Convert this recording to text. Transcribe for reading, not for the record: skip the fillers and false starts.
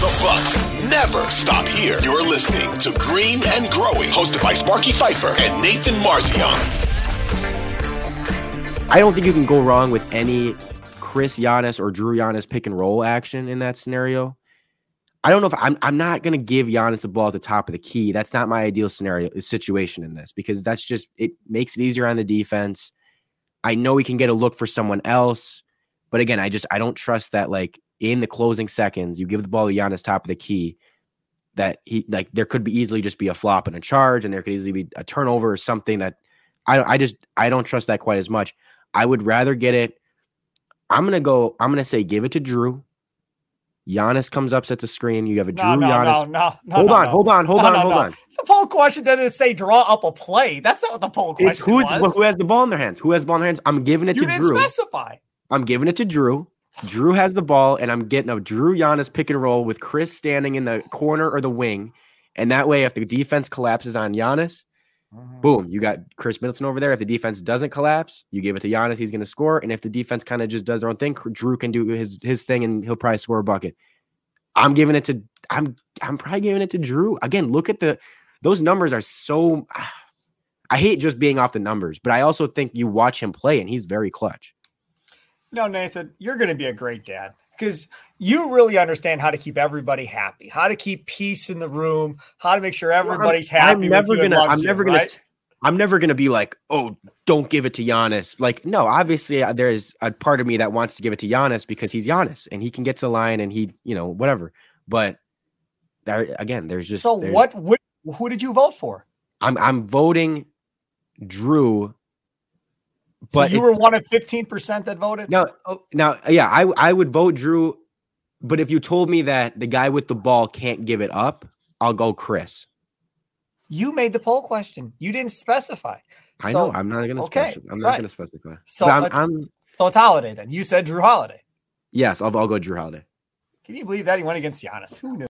The Bucks never stop here. You're listening to Green and Growing, hosted by Sparky Pfeifer and Nathan Marzion. I don't think you can go wrong with any Chris Giannis or Jrue Giannis pick and roll action in that scenario. I don't know if I'm not going to give Giannis the ball at the top of the key. That's not my ideal situation in this, because that's just, it makes it easier on the defense. I know he can get a look for someone else, but again, I don't trust that, like, in the closing seconds, you give the ball to Giannis top of the key, that he, like, there could be easily just be a flop and a charge, and there could easily be a turnover or something that I don't trust that quite as much. I would rather get it. I'm going to say, give it to Jrue. Giannis comes up, sets a screen. You have a Jrue Giannis. Hold on. The poll question doesn't say draw up a play. That's not what the poll question is. Who has the ball in their hands? I'm giving it to Jrue. You didn't specify. I'm giving it to Jrue. Jrue has the ball, and I'm getting a Jrue Giannis pick and roll with Chris standing in the corner or the wing. And that way, if the defense collapses on Giannis, boom, you got Chris Middleton over there. If the defense doesn't collapse, you give it to Giannis, he's going to score. And if the defense kind of just does their own thing, Jrue can do his thing, and he'll probably score a bucket. I'm probably giving it to Jrue. Again, look at those numbers are so – I hate just being off the numbers, but I also think you watch him play, and he's very clutch. No, Nathan, you're going to be a great dad, because you really understand how to keep everybody happy, how to keep peace in the room, how to make sure everybody's happy. I'm never going to be like, oh, don't give it to Giannis. Like, no, obviously there is a part of me that wants to give it to Giannis because he's Giannis and he can get to the line and he, whatever. But there, again, there's just. So who did you vote for? I'm voting Jrue. But so you were one of 15% that voted? No, yeah, I would vote Jrue. But if you told me that the guy with the ball can't give it up, I'll go Chris. You made the poll question. You didn't specify. I know. I'm not going to specify. So it's Holiday then. You said Jrue Holiday. Yes, I'll go Jrue Holiday. Can you believe that he went against Giannis? Who knew?